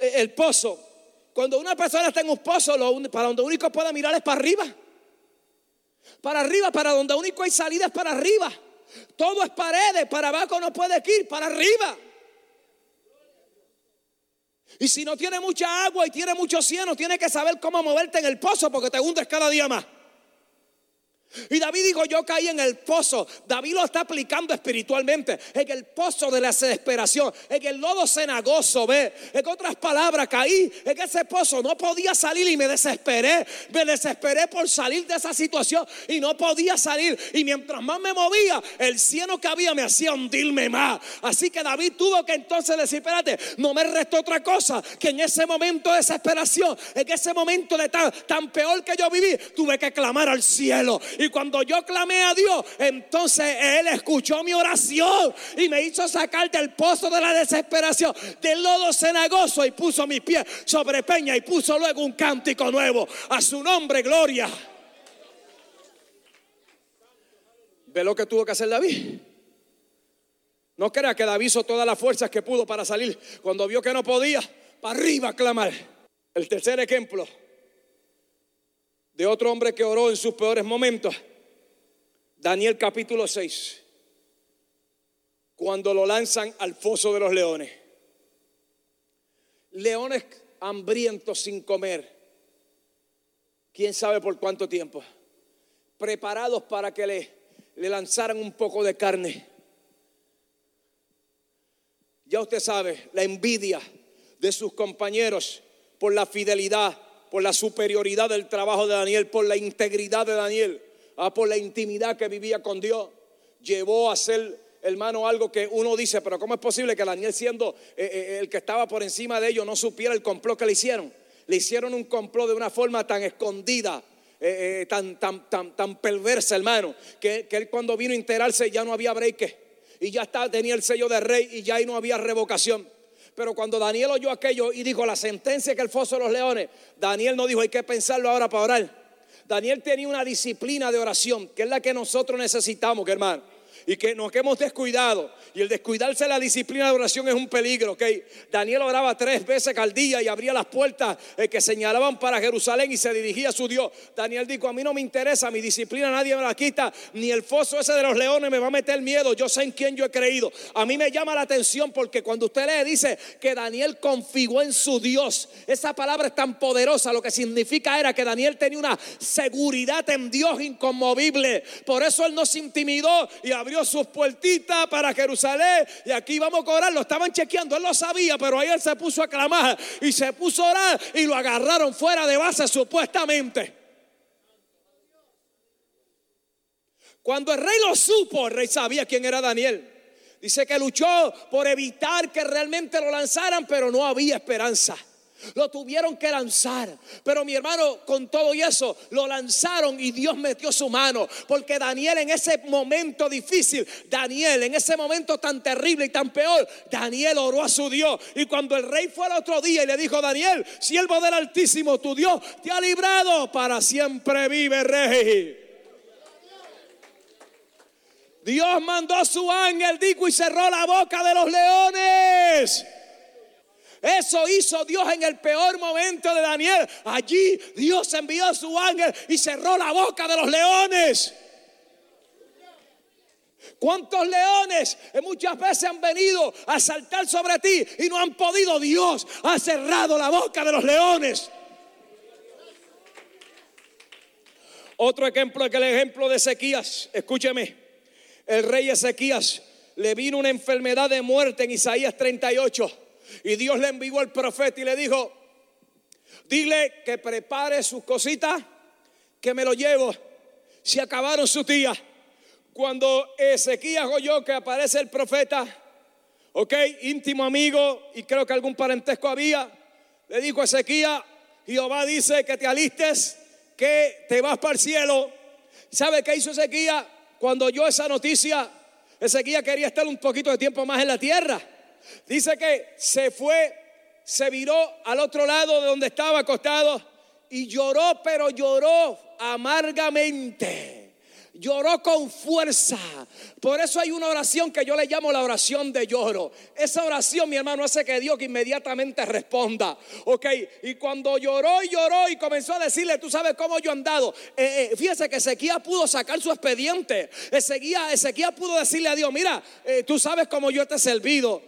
el pozo. Cuando una persona está en un pozo, para donde único puede mirar es para arriba. Para arriba, para donde único hay salida es para arriba. Todo es paredes, para abajo no puedes ir, para arriba. Y si no tiene mucha agua y tiene mucho cieno, tienes que saber cómo moverte en el pozo, porque te hundes cada día más. Y David dijo: yo caí en el pozo. David lo está aplicando espiritualmente. En el pozo de la desesperación, en el lodo cenagoso, ve. En otras palabras, caí en ese pozo. No podía salir y me desesperé. Me desesperé por salir de esa situación y no podía salir. Y mientras más me movía, el cieno que había me hacía hundirme más. Así que David tuvo que entonces decir: espérate, no me restó otra cosa que en ese momento de desesperación, en ese momento de tan peor que yo viví, tuve que clamar al cielo. Y cuando yo clamé a Dios, entonces Él escuchó mi oración y me hizo sacar del pozo de la desesperación, del lodo cenagoso, y puso mis pies sobre peña y puso luego un cántico nuevo. A su nombre, gloria. ¿Ve lo que tuvo que hacer David? No crea que David hizo todas las fuerzas que pudo para salir. Cuando vio que no podía, para arriba a clamar. El tercer ejemplo de otro hombre que oró en sus peores momentos, Daniel capítulo 6, cuando lo lanzan al foso de los leones. Leones hambrientos sin comer, quién sabe por cuánto tiempo, preparados para que le lanzaran un poco de carne. Ya usted sabe, la envidia de sus compañeros por la fidelidad, por la superioridad del trabajo de Daniel, por la integridad de Daniel, por la intimidad que vivía con Dios, llevó a ser, hermano, algo que uno dice: pero ¿cómo es posible que Daniel, siendo el que estaba por encima de ellos, no supiera el complot que le hicieron? Le hicieron un complot de una forma tan escondida, tan perversa, hermano, que él, cuando vino a enterarse, ya no había break, y ya tenía el sello de rey y ya ahí no había revocación. Pero cuando Daniel oyó aquello y dijo la sentencia que el foso de los leones, Daniel no dijo: hay que pensarlo ahora para orar. Daniel tenía una disciplina de oración, que es la que nosotros necesitamos, hermano, y que nos hemos descuidado. Y el descuidarse de la disciplina de oración es un peligro, ¿ok? Daniel oraba 3 veces al día y abría las puertas que señalaban para Jerusalén y se dirigía a su Dios. Daniel dijo: a mí no me interesa mi disciplina, nadie me la quita, ni el foso ese de los leones me va a meter miedo. Yo sé en quién yo he creído. A mí me llama la atención porque cuando usted lee, dice que Daniel confió en su Dios. Esa palabra es tan poderosa. Lo que significa era que Daniel tenía una seguridad en Dios inconmovible. Por eso él no se intimidó y abrió sus puertitas para Jerusalén. Y aquí vamos a cobrar. Lo estaban chequeando, él lo sabía, pero ahí él se puso a clamar y se puso a orar y lo agarraron fuera de base, supuestamente. Cuando el rey lo supo, el rey sabía quién era Daniel. Dice que luchó por evitar que realmente lo lanzaran, pero no había esperanza. Lo tuvieron que lanzar, pero mi hermano, con todo y eso, lo lanzaron y Dios metió su mano, porque Daniel en ese momento difícil, Daniel en ese momento tan terrible y tan peor, Daniel oró a su Dios. Y cuando el rey fue al otro día y le dijo: Daniel, siervo del Altísimo, tu Dios te ha librado, para siempre vive, rey. Dios mandó a su ángel, dijo, y cerró la boca de los leones. Eso hizo Dios en el peor momento de Daniel. Allí Dios envió a su ángel y cerró la boca de los leones. ¿Cuántos leones muchas veces han venido a saltar sobre ti y no han podido? Dios ha cerrado la boca de los leones. Otro ejemplo es el ejemplo de Ezequías. Escúcheme, el rey Ezequías le vino una enfermedad de muerte en Isaías 38. Y Dios le envió al profeta y le dijo: dile que prepare sus cositas, que me lo llevo. Se acabaron sus días. Cuando Ezequías oyó que aparece el profeta, ok, íntimo amigo, y creo que algún parentesco había, le dijo a Ezequías: Jehová dice que te alistes que te vas para el cielo. ¿Sabe qué hizo Ezequías cuando oyó esa noticia? Ezequías quería estar un poquito de tiempo más en la tierra. Dice que se fue, se viró al otro lado de donde estaba acostado y lloró, pero lloró amargamente. Lloró con fuerza. Por eso hay una oración que yo le llamo la oración de lloro. Esa oración, mi hermano, hace que Dios que inmediatamente responda. Ok, y cuando lloró y comenzó a decirle: tú sabes cómo yo he andado. Fíjese que Ezequías pudo sacar su expediente. Ezequías pudo decirle a Dios: mira, tú sabes cómo yo te he servido.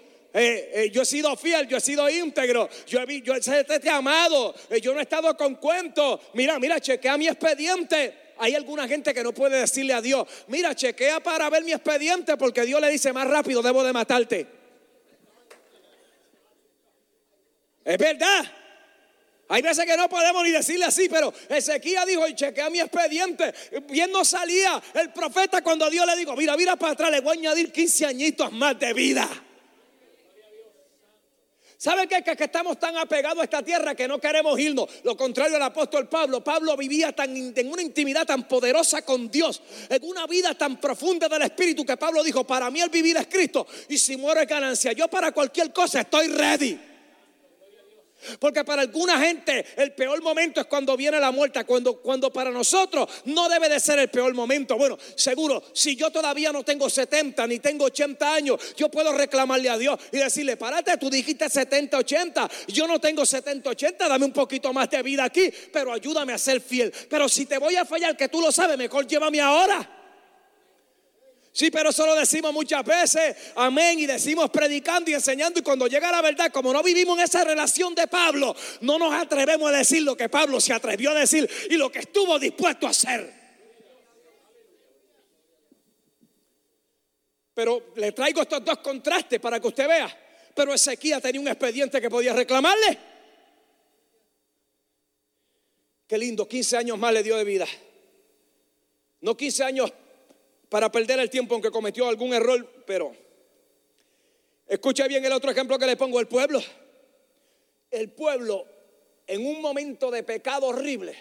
Yo he sido fiel, yo he sido íntegro, yo te he amado, yo no he estado con cuentos. Mira, chequea mi expediente. Hay alguna gente que no puede decirle a Dios: mira, chequea para ver mi expediente, porque Dios le dice: más rápido, debo de matarte. Es verdad. Hay veces que no podemos ni decirle así, pero Ezequías dijo: y chequea mi expediente. Bien no salía el profeta cuando Dios le dijo: mira para atrás, le voy a añadir 15 añitos más de vida. ¿Sabe qué? Que estamos tan apegados a esta tierra que no queremos irnos. Lo contrario al apóstol Pablo. Pablo vivía en una intimidad tan poderosa con Dios, en una vida tan profunda del Espíritu, que Pablo dijo: para mí el vivir es Cristo, y si muero es ganancia. Yo para cualquier cosa estoy ready. Porque para alguna gente el peor momento es cuando viene la muerte, cuando para nosotros no debe de ser el peor momento. Bueno, seguro, si yo todavía no tengo 70 ni tengo 80 años, yo puedo reclamarle a Dios y decirle: párate, tú dijiste 70, 80, yo no tengo 70, 80, dame un poquito más de vida aquí, pero ayúdame a ser fiel. Pero si te voy a fallar, que tú lo sabes, mejor llévame ahora. Sí, pero eso lo decimos muchas veces, amén, y decimos predicando y enseñando, y cuando llega la verdad, como no vivimos en esa relación de Pablo, no nos atrevemos a decir lo que Pablo se atrevió a decir y lo que estuvo dispuesto a hacer. Pero le traigo estos dos contrastes para que usted vea. Pero Ezequías tenía un expediente que podía reclamarle. Qué lindo, 15 años más le dio de vida. No 15 años para perder el tiempo, aunque cometió algún error. Pero escuche bien el otro ejemplo que le pongo: el pueblo. El pueblo, en un momento de pecado horrible,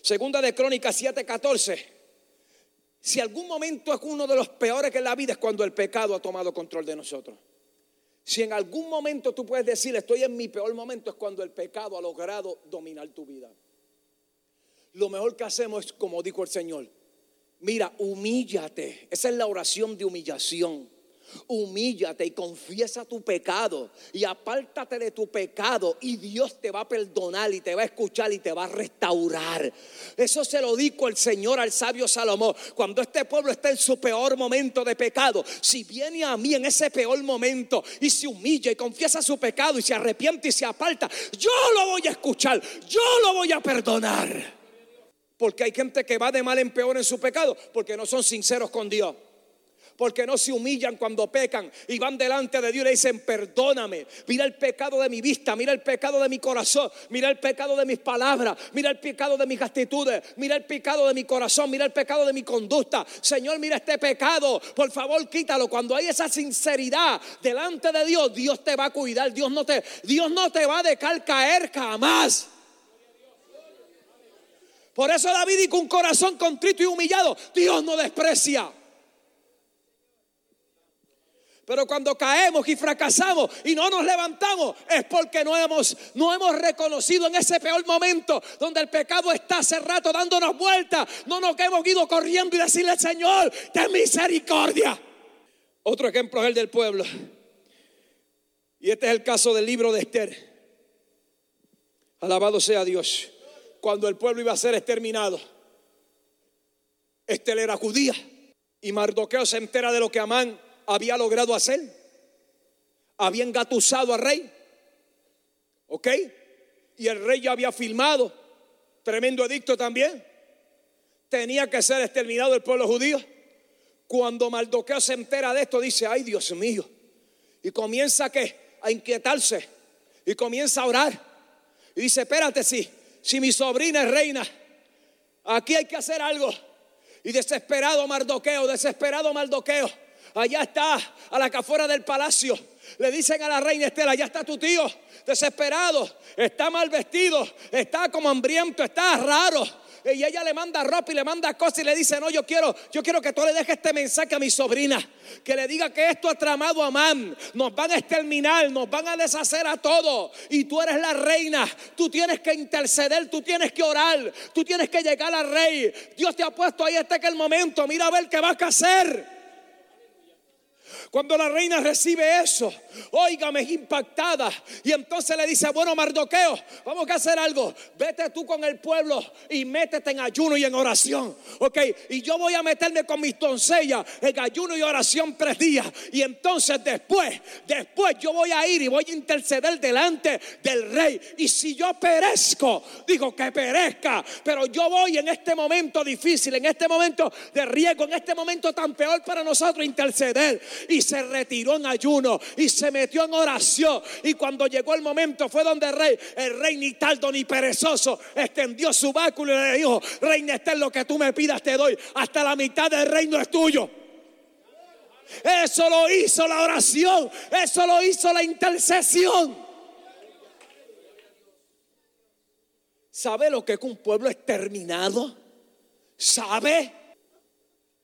Segunda de Crónicas 7:14. Si algún momento es uno de los peores que en la vida, es cuando el pecado ha tomado control de nosotros. Si en algún momento tú puedes decir: estoy en mi peor momento, es cuando el pecado ha logrado dominar tu vida. Lo mejor que hacemos es, como dijo el Señor: mira, humíllate. Esa es la oración de humillación. Humíllate y confiesa tu pecado y apártate de tu pecado, y Dios te va a perdonar y te va a escuchar y te va a restaurar. Eso se lo dijo el Señor al sabio Salomón. Cuando este pueblo está en su peor momento de pecado, si viene a mí en ese peor momento y se humilla y confiesa su pecado y se arrepiente y se aparta, yo lo voy a escuchar, yo lo voy a perdonar. Porque hay gente que va de mal en peor en su pecado, porque no son sinceros con Dios, porque no se humillan cuando pecan y van delante de Dios y le dicen: perdóname, mira el pecado de mi vista, mira el pecado de mi corazón, mira el pecado de mis palabras, mira el pecado de mis actitudes, mira el pecado de mi corazón, mira el pecado de mi conducta. Señor, mira este pecado, por favor quítalo. Cuando hay esa sinceridad delante de Dios, Dios te va a cuidar. Dios no te va a dejar caer jamás. Por eso David dijo: un corazón contrito y humillado Dios no desprecia. Pero cuando caemos y fracasamos y no nos levantamos, es porque no hemos reconocido en ese peor momento, donde el pecado está hace rato dándonos vueltas, no nos hemos ido corriendo y decirle: Señor, ten misericordia. Otro ejemplo es el del pueblo, y este es el caso del libro de Esther. Alabado sea Dios. Cuando el pueblo iba a ser exterminado, Estel era judía, y Mardoqueo se entera de lo que Amán había logrado hacer. Había engatusado al rey, ok, y el rey ya había firmado tremendo edicto también. Tenía que ser exterminado el pueblo judío. Cuando Mardoqueo se entera de esto, dice: ay, Dios mío. Y comienza a inquietarse, y comienza a orar, y dice: espérate, si mi sobrina es reina, aquí hay que hacer algo. Y desesperado Mardoqueo, allá está, a la afuera del palacio, le dicen a la reina Estela: allá está tu tío, desesperado, está mal vestido, está como hambriento, está raro. y ella le manda ropa y le manda cosas y le dice: no, yo quiero que tú le dejes este mensaje a mi sobrina, que le diga que esto ha tramado a Amán, nos van a exterminar, nos van a deshacer a todos, y tú eres la reina, tú tienes que interceder, tú tienes que orar, tú tienes que llegar al rey, Dios te ha puesto ahí hasta que el momento, mira a ver qué vas a hacer. Cuando la reina recibe eso, óigame, es impactada. Y entonces le dice: bueno, Mardoqueo, vamos a hacer algo. Vete tú con el pueblo y métete en ayuno y en oración. Ok, y yo voy a meterme con mis doncellas en ayuno y oración 3 días. Y entonces después yo voy a ir y voy a interceder delante del rey. Y si yo perezco, digo que perezca, pero yo voy en este momento difícil, en este momento de riesgo, en este momento tan peor para nosotros, interceder. Y se retiró en ayuno y se metió en oración, y cuando llegó el momento fue donde el rey ni tardo ni perezoso extendió su báculo y le dijo: reina Esther, lo que tú me pidas te doy, hasta la mitad del reino es tuyo. Eso lo hizo la oración, eso lo hizo la intercesión. ¿Sabe lo que es un pueblo exterminado? ¿Sabe?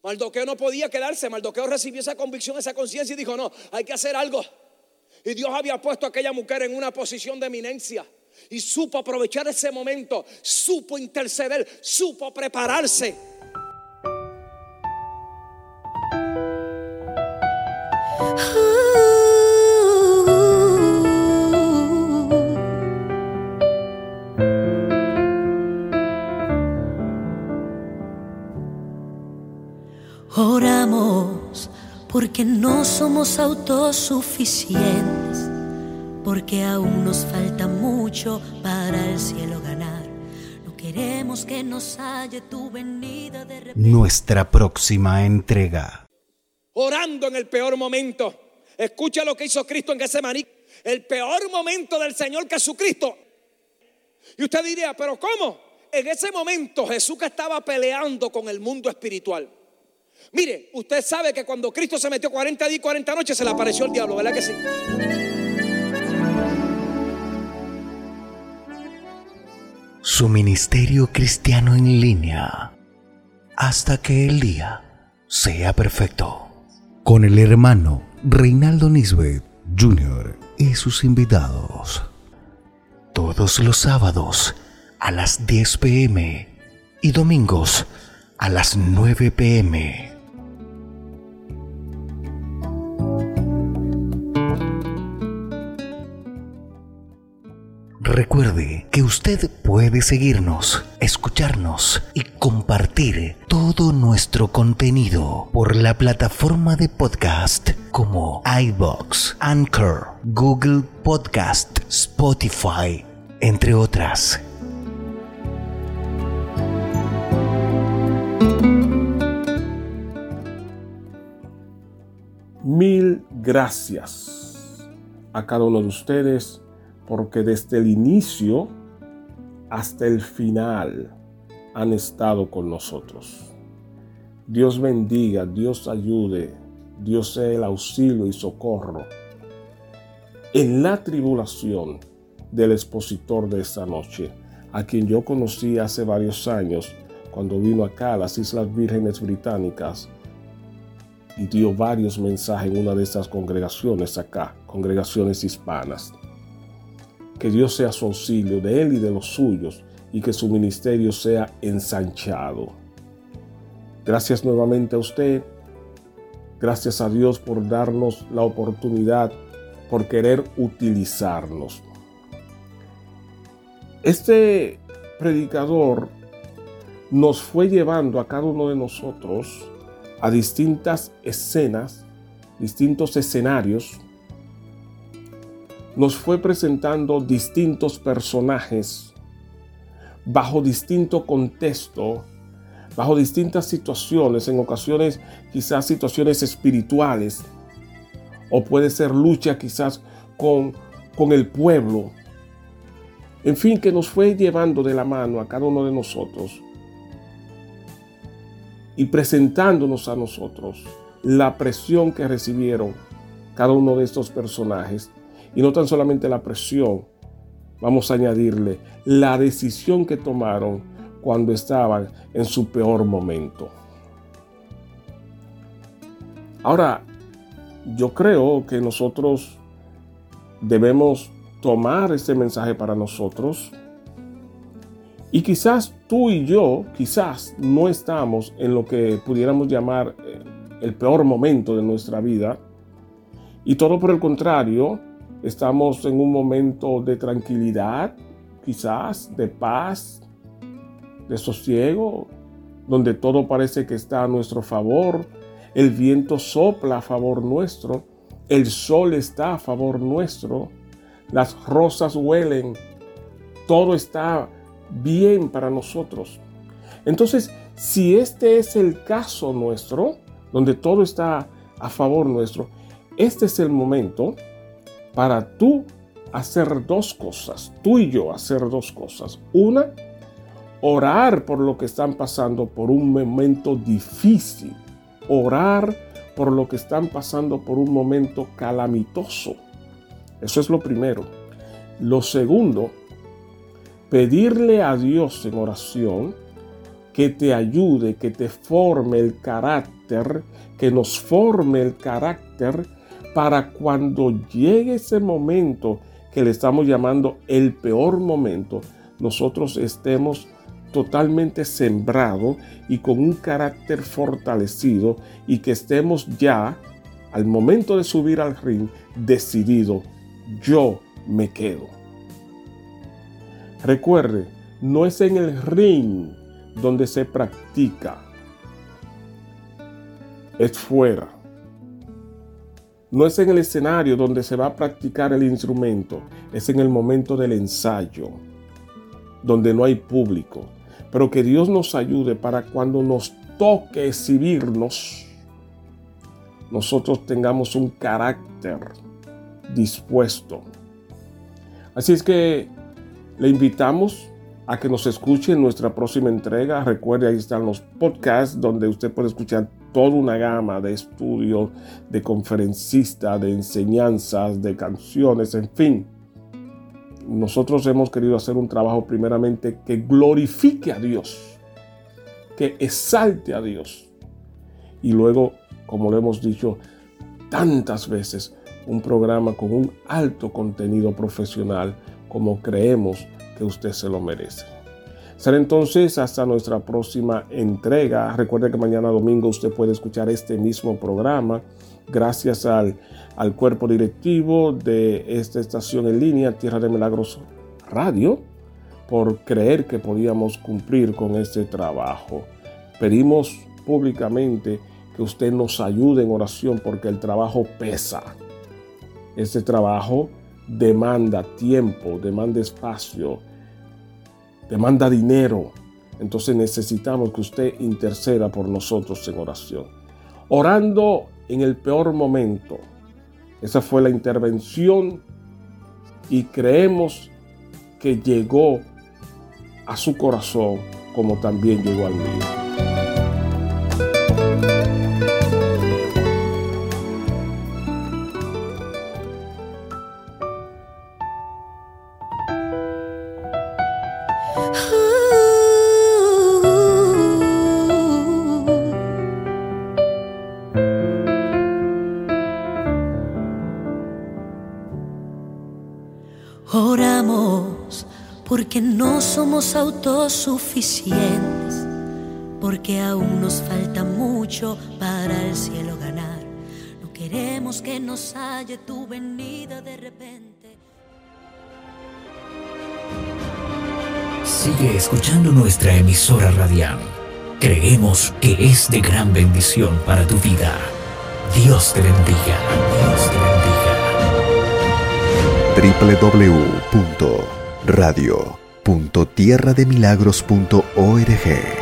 Mardoqueo no podía quedarse. Mardoqueo recibió esa convicción, esa conciencia, y dijo: no, hay que hacer algo. Y Dios había puesto a aquella mujer en una posición de eminencia, y supo aprovechar ese momento, supo interceder, supo prepararse. Oramos porque no somos autosuficientes, porque aún nos falta mucho para el cielo ganar. No queremos que nos halle tu venida de repente. Nuestra próxima entrega. Orando en el peor momento. Escucha lo que hizo Cristo en Getsemaní. El peor momento del Señor Jesucristo. Y usted diría: ¿pero cómo? En ese momento Jesús, que estaba peleando con el mundo espiritual. Mire, usted sabe que cuando Cristo se metió 40 días y 40 noches se le apareció el diablo, ¿verdad que sí? Su ministerio cristiano en línea, hasta que el día sea perfecto, con el hermano Reinaldo Nisbet Jr. y sus invitados, todos los sábados a las 10 p.m. y domingos a las 9 p.m. Recuerde que usted puede seguirnos, escucharnos y compartir todo nuestro contenido por la plataforma de podcast como iVoox, Anchor, Google Podcast, Spotify, entre otras. Mil gracias a cada uno de ustedes, porque desde el inicio hasta el final han estado con nosotros. Dios bendiga, Dios ayude, Dios sea el auxilio y socorro en la tribulación del expositor de esta noche, a quien yo conocí hace varios años cuando vino acá a las Islas Vírgenes Británicas y dio varios mensajes en una de estas congregaciones acá, congregaciones hispanas. Que Dios sea su auxilio, de él y de los suyos, y que su ministerio sea ensanchado. Gracias nuevamente a usted. Gracias a Dios por darnos la oportunidad, por querer utilizarnos. Este predicador nos fue llevando a cada uno de nosotros a distintas escenas, distintos escenarios. Nos fue presentando distintos personajes, bajo distinto contexto, bajo distintas situaciones, en ocasiones quizás situaciones espirituales, o puede ser lucha quizás con el pueblo. En fin, que nos fue llevando de la mano a cada uno de nosotros y presentándonos a nosotros la presión que recibieron cada uno de estos personajes. Y no tan solamente la presión, vamos a añadirle la decisión que tomaron cuando estaban en su peor momento. Ahora, yo creo que nosotros debemos tomar este mensaje para nosotros. Y quizás tú y yo, quizás no estamos en lo que pudiéramos llamar el peor momento de nuestra vida. Y todo por el contrario, estamos en un momento de tranquilidad, quizás de paz, de sosiego, donde todo parece que está a nuestro favor. El viento sopla a favor nuestro, el sol está a favor nuestro, las rosas huelen, todo está bien para nosotros. Entonces, si este es el caso nuestro, donde todo está a favor nuestro, este es el momento para tú hacer dos cosas, tú y yo hacer dos cosas. Una, orar por lo que están pasando por un momento difícil, orar por lo que están pasando por un momento calamitoso. Eso es lo primero. Lo segundo, pedirle a Dios en oración que te ayude, que te forme el carácter, que nos forme el carácter para cuando llegue ese momento que le estamos llamando el peor momento, nosotros estemos totalmente sembrado y con un carácter fortalecido, y que estemos ya al momento de subir al ring decidido: yo me quedo. Recuerde, no es en el ring donde se practica, es fuera. No es en el escenario donde se va a practicar el instrumento, es en el momento del ensayo, donde no hay público. Pero que Dios nos ayude para cuando nos toque exhibirnos, nosotros tengamos un carácter dispuesto. Así es que le invitamos a que nos escuche en nuestra próxima entrega. Recuerde, ahí están los podcasts donde usted puede escuchar toda una gama de estudios, de conferencistas, de enseñanzas, de canciones, en fin. Nosotros hemos querido hacer un trabajo primeramente que glorifique a Dios, que exalte a Dios. Y luego, como lo hemos dicho tantas veces, un programa con un alto contenido profesional, como creemos que usted se lo merece. Será entonces hasta nuestra próxima entrega. Recuerde que mañana domingo usted puede escuchar este mismo programa. Gracias al cuerpo directivo de esta estación en línea, Tierra de Milagros Radio, por creer que podíamos cumplir con este trabajo. Pedimos públicamente que usted nos ayude en oración, porque el trabajo pesa. Este trabajo demanda tiempo, demanda espacio, demanda dinero. Entonces necesitamos que usted interceda por nosotros en oración. Orando en el peor momento. Esa fue la intervención, y creemos que llegó a su corazón como también llegó al mío. Porque no somos autosuficientes, porque aún nos falta mucho para el cielo ganar. No queremos que nos halle tu venida de repente. Sigue escuchando nuestra emisora radial. Creemos que es de gran bendición para tu vida. Dios te bendiga. Dios te bendiga. www.radiotierrademilagros.org